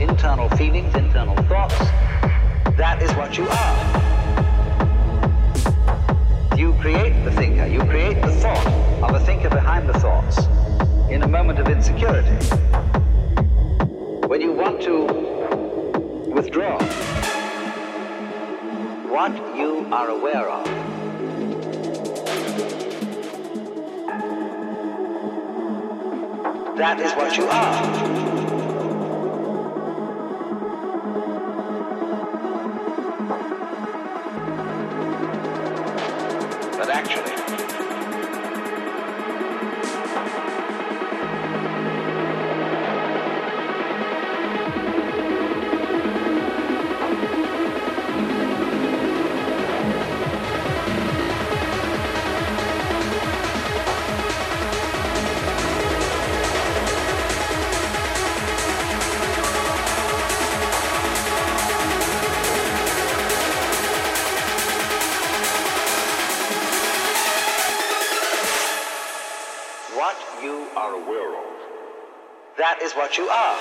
internal feelings, internal thoughts. That is what you are. You create the thinker, you create the thought of a thinker behind the thoughts in a moment of insecurity. When you want to withdraw, what you are aware of, that is what you are. But actually, that is what you are.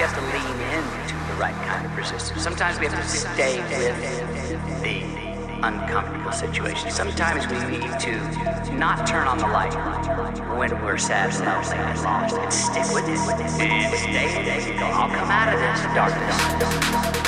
we have to lean into the right kind of resistance. Sometimes we have to stay with the uncomfortable situation. Sometimes we need to not turn on the light when we're sad and lonely and lost, and stick with it and stay. I'll come out of this darkness.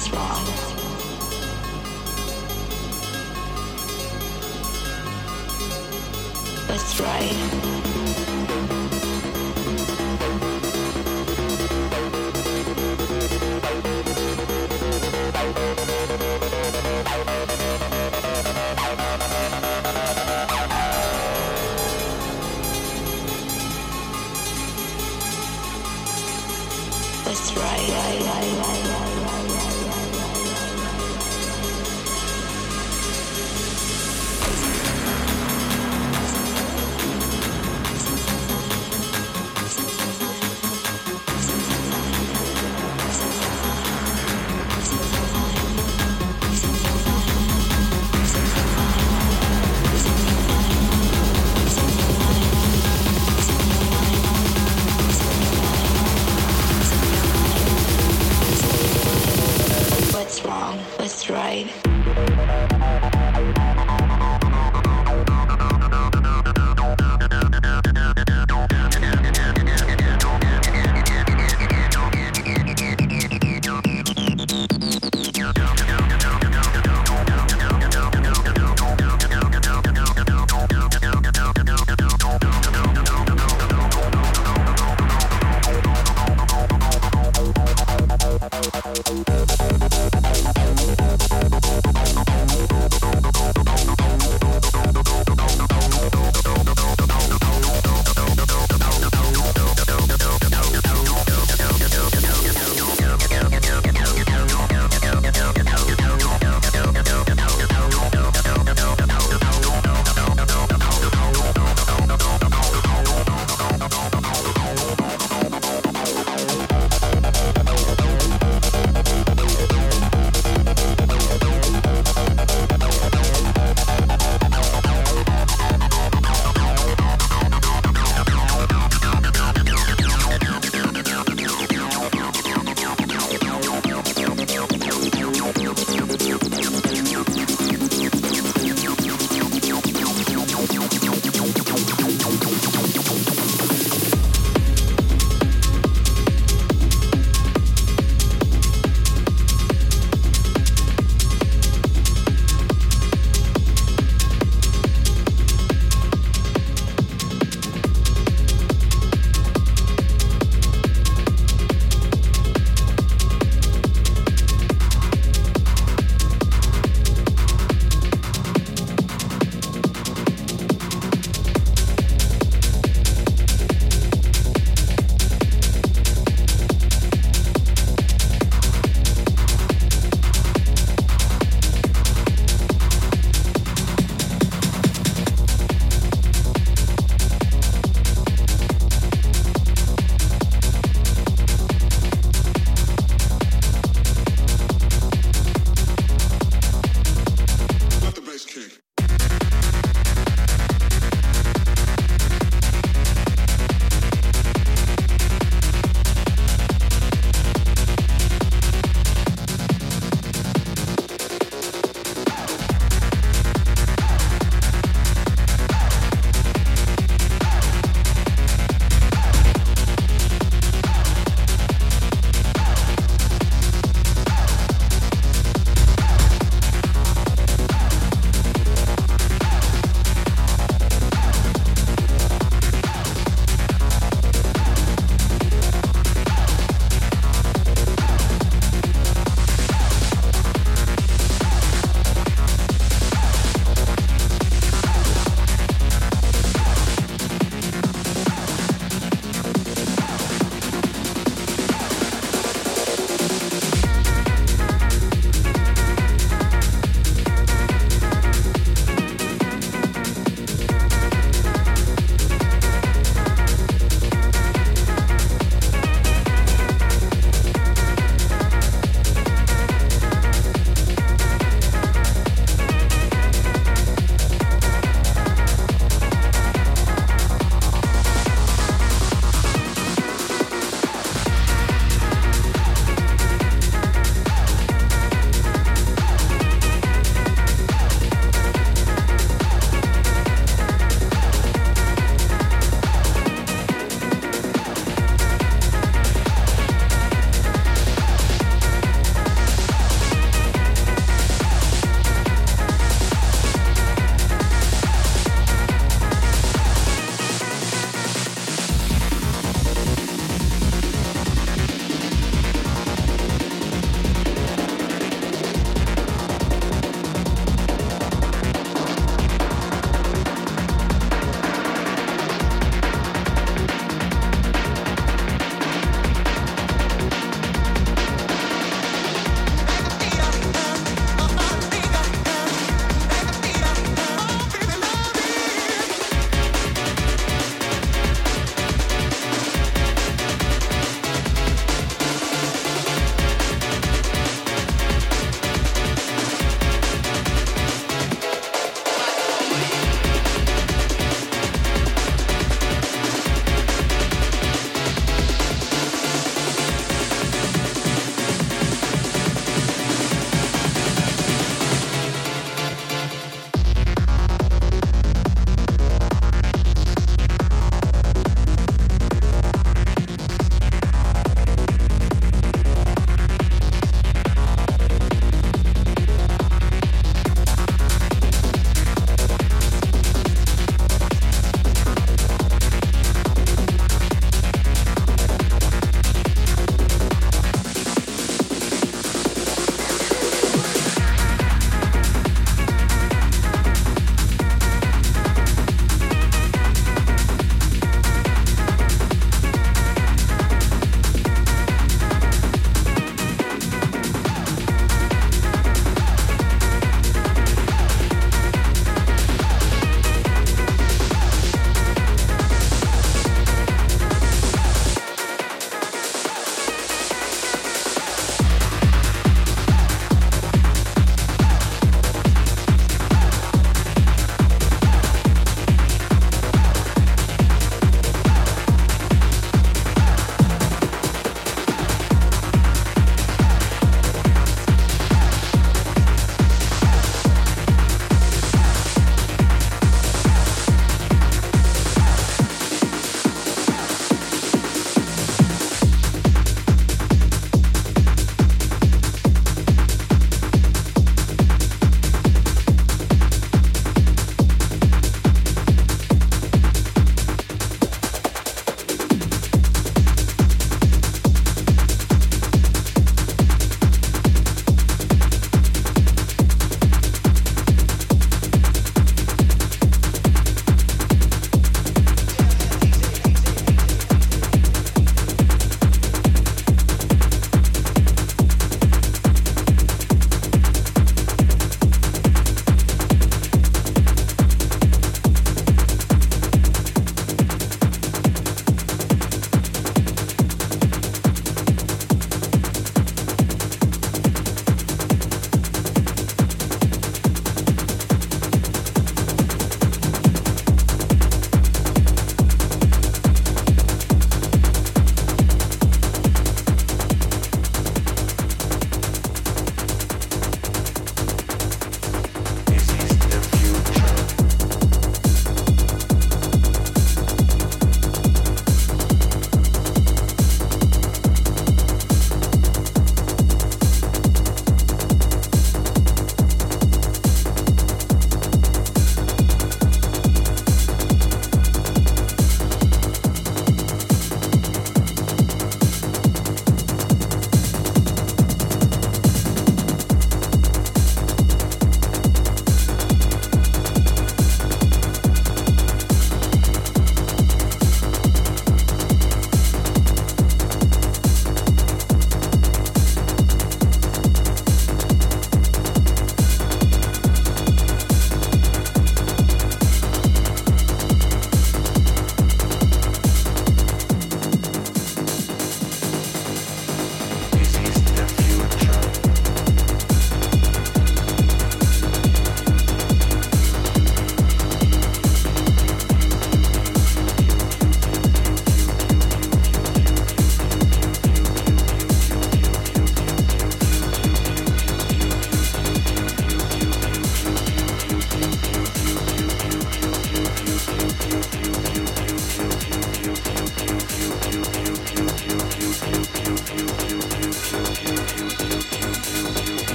what's wrong. What's right? What's right?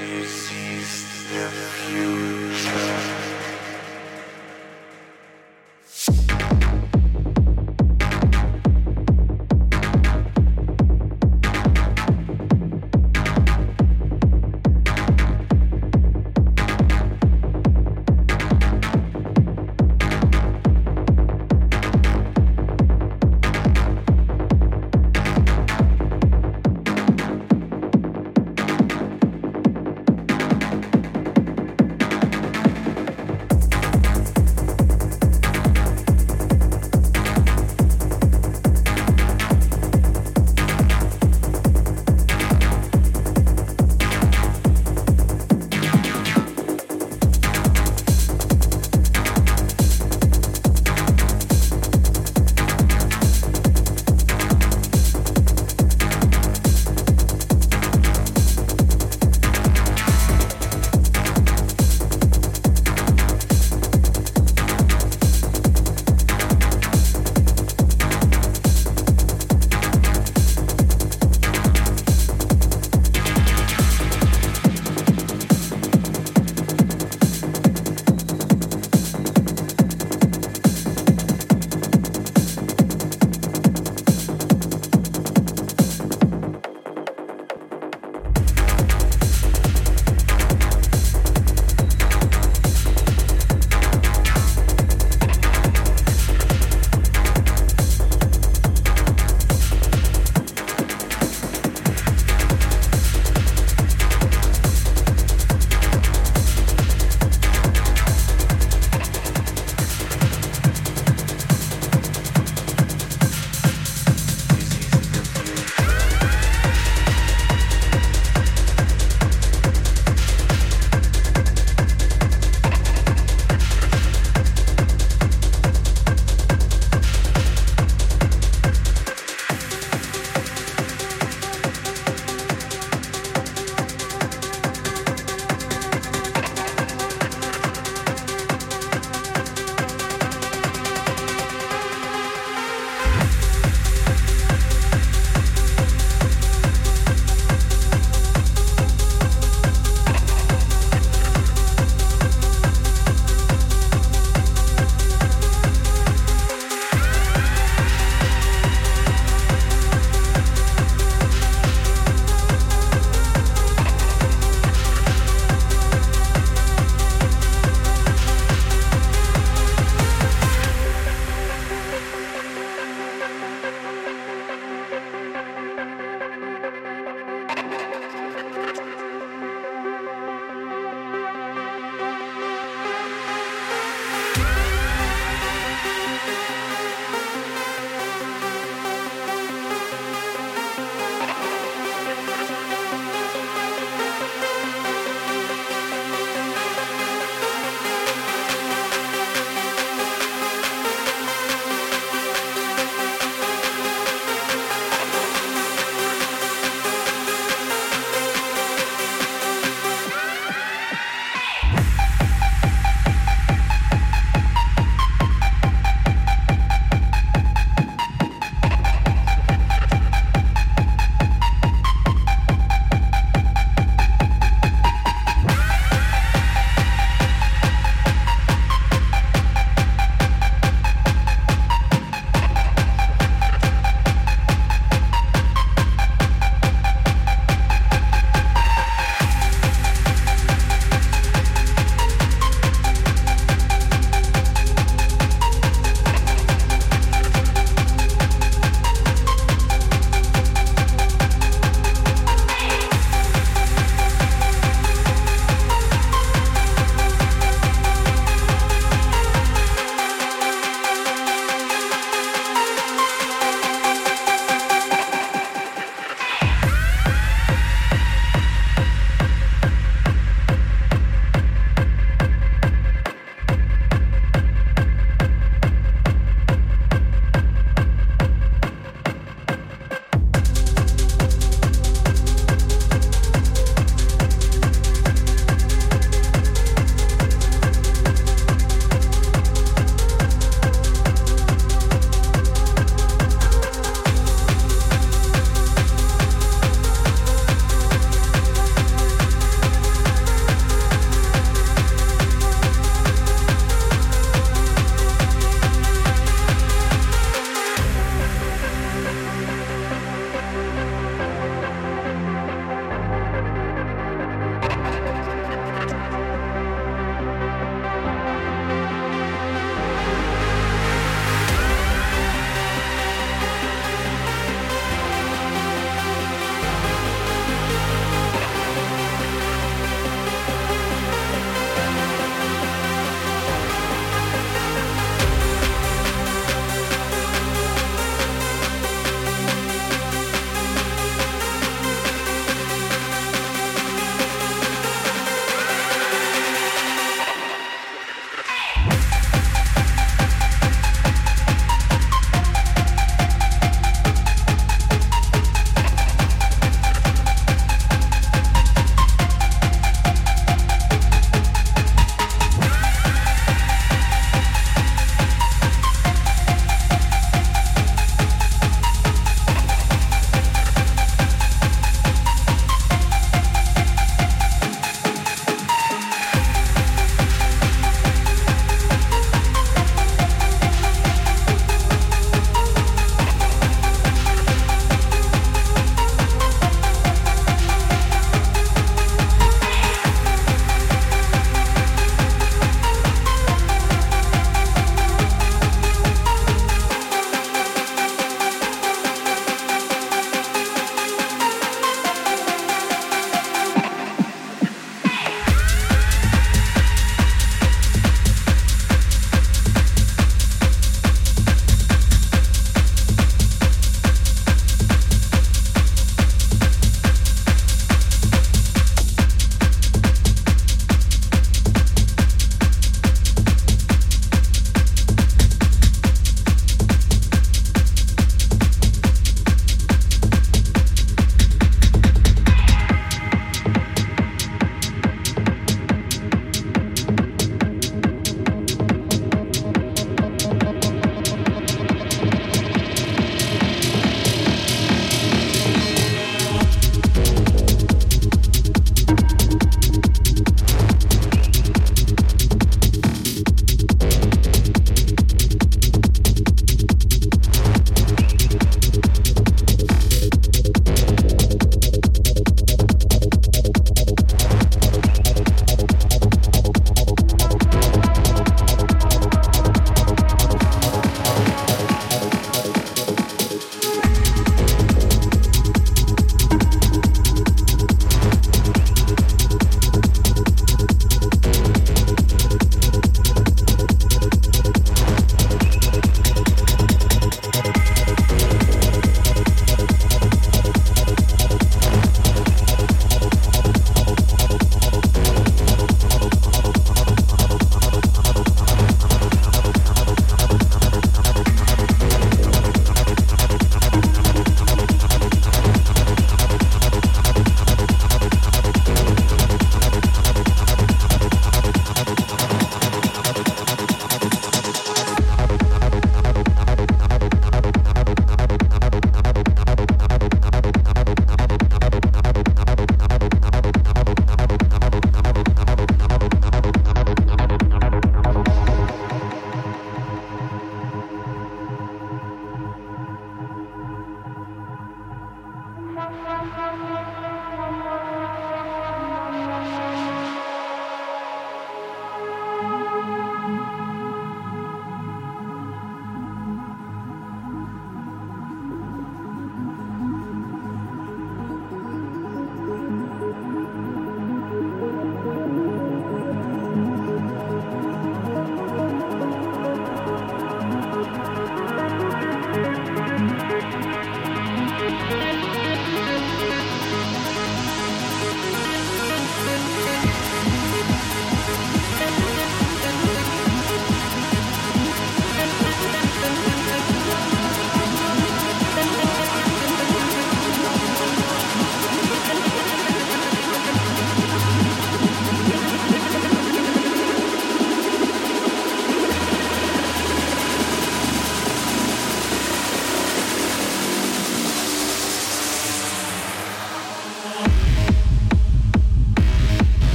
This is the future.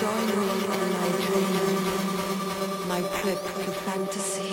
Join me on my dream, my trip to fantasy.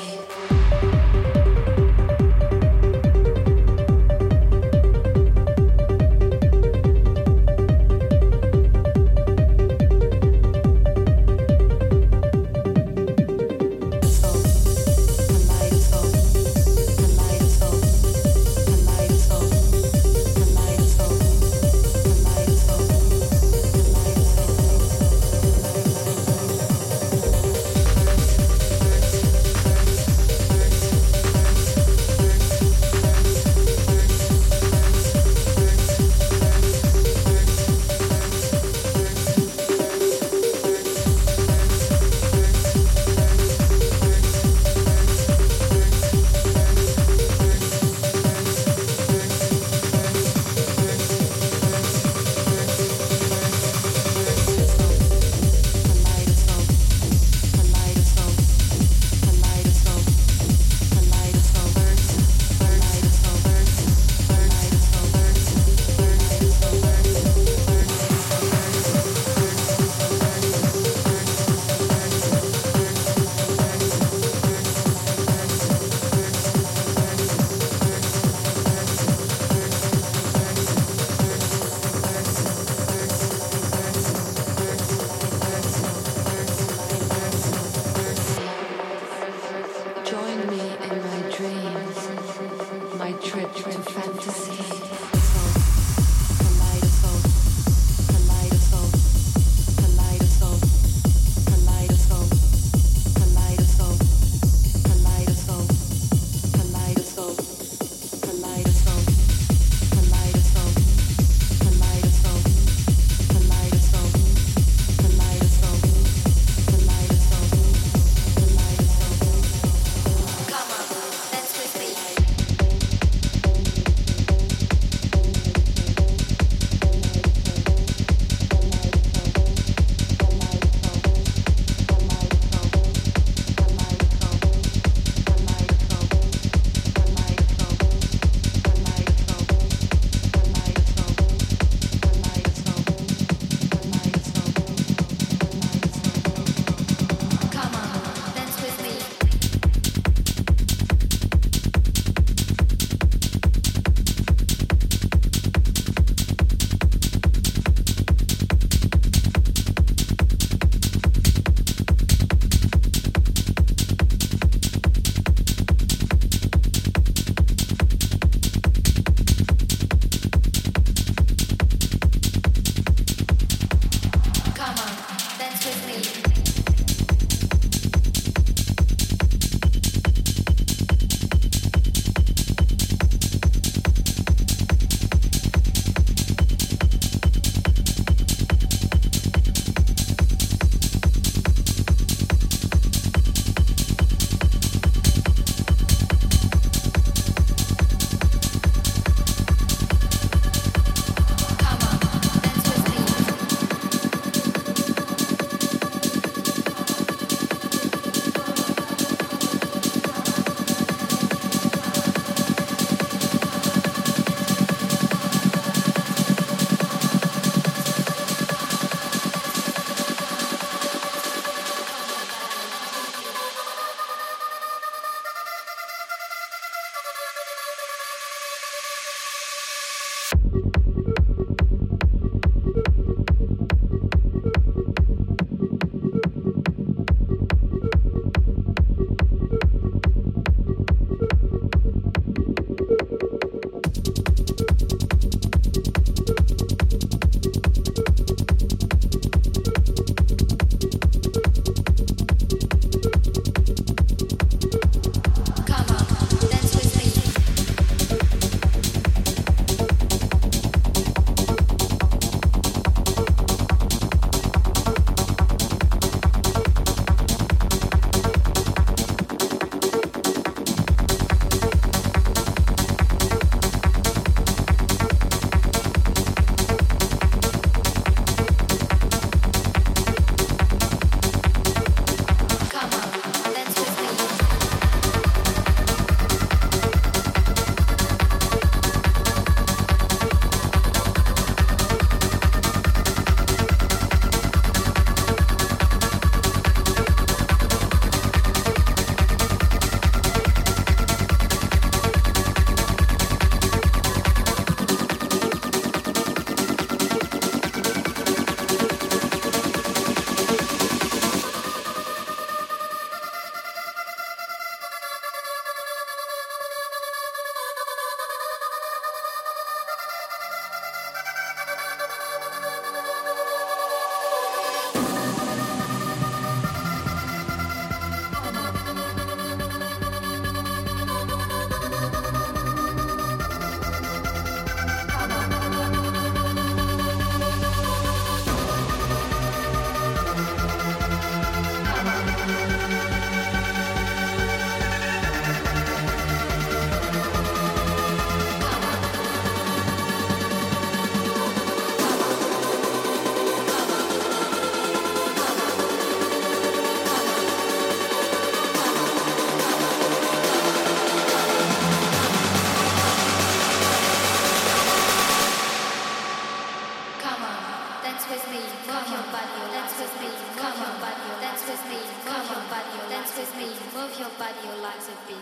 with me, move your body, your lives with me.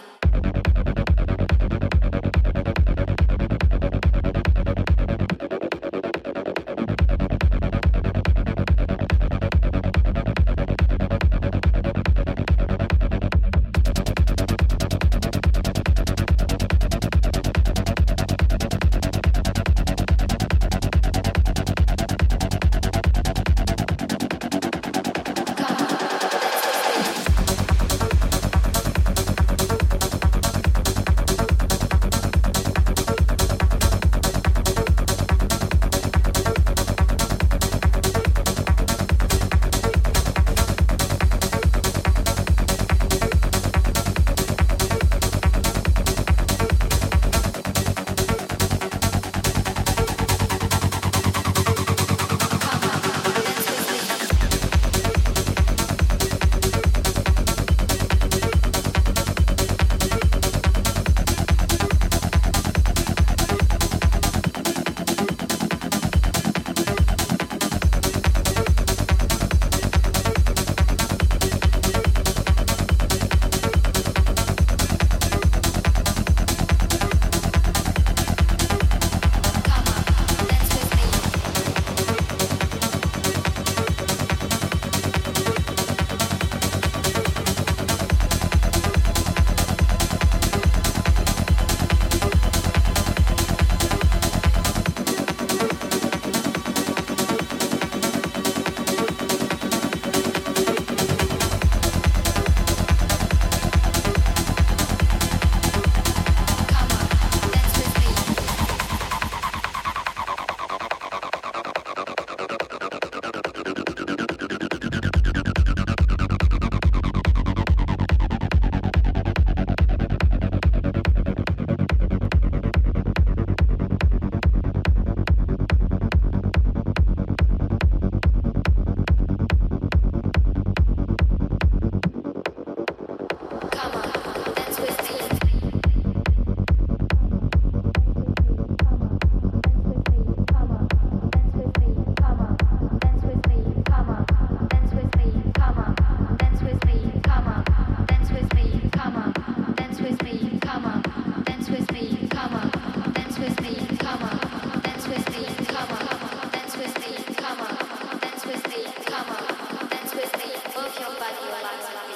Dance with me, come on, dance with me, move your body, your life.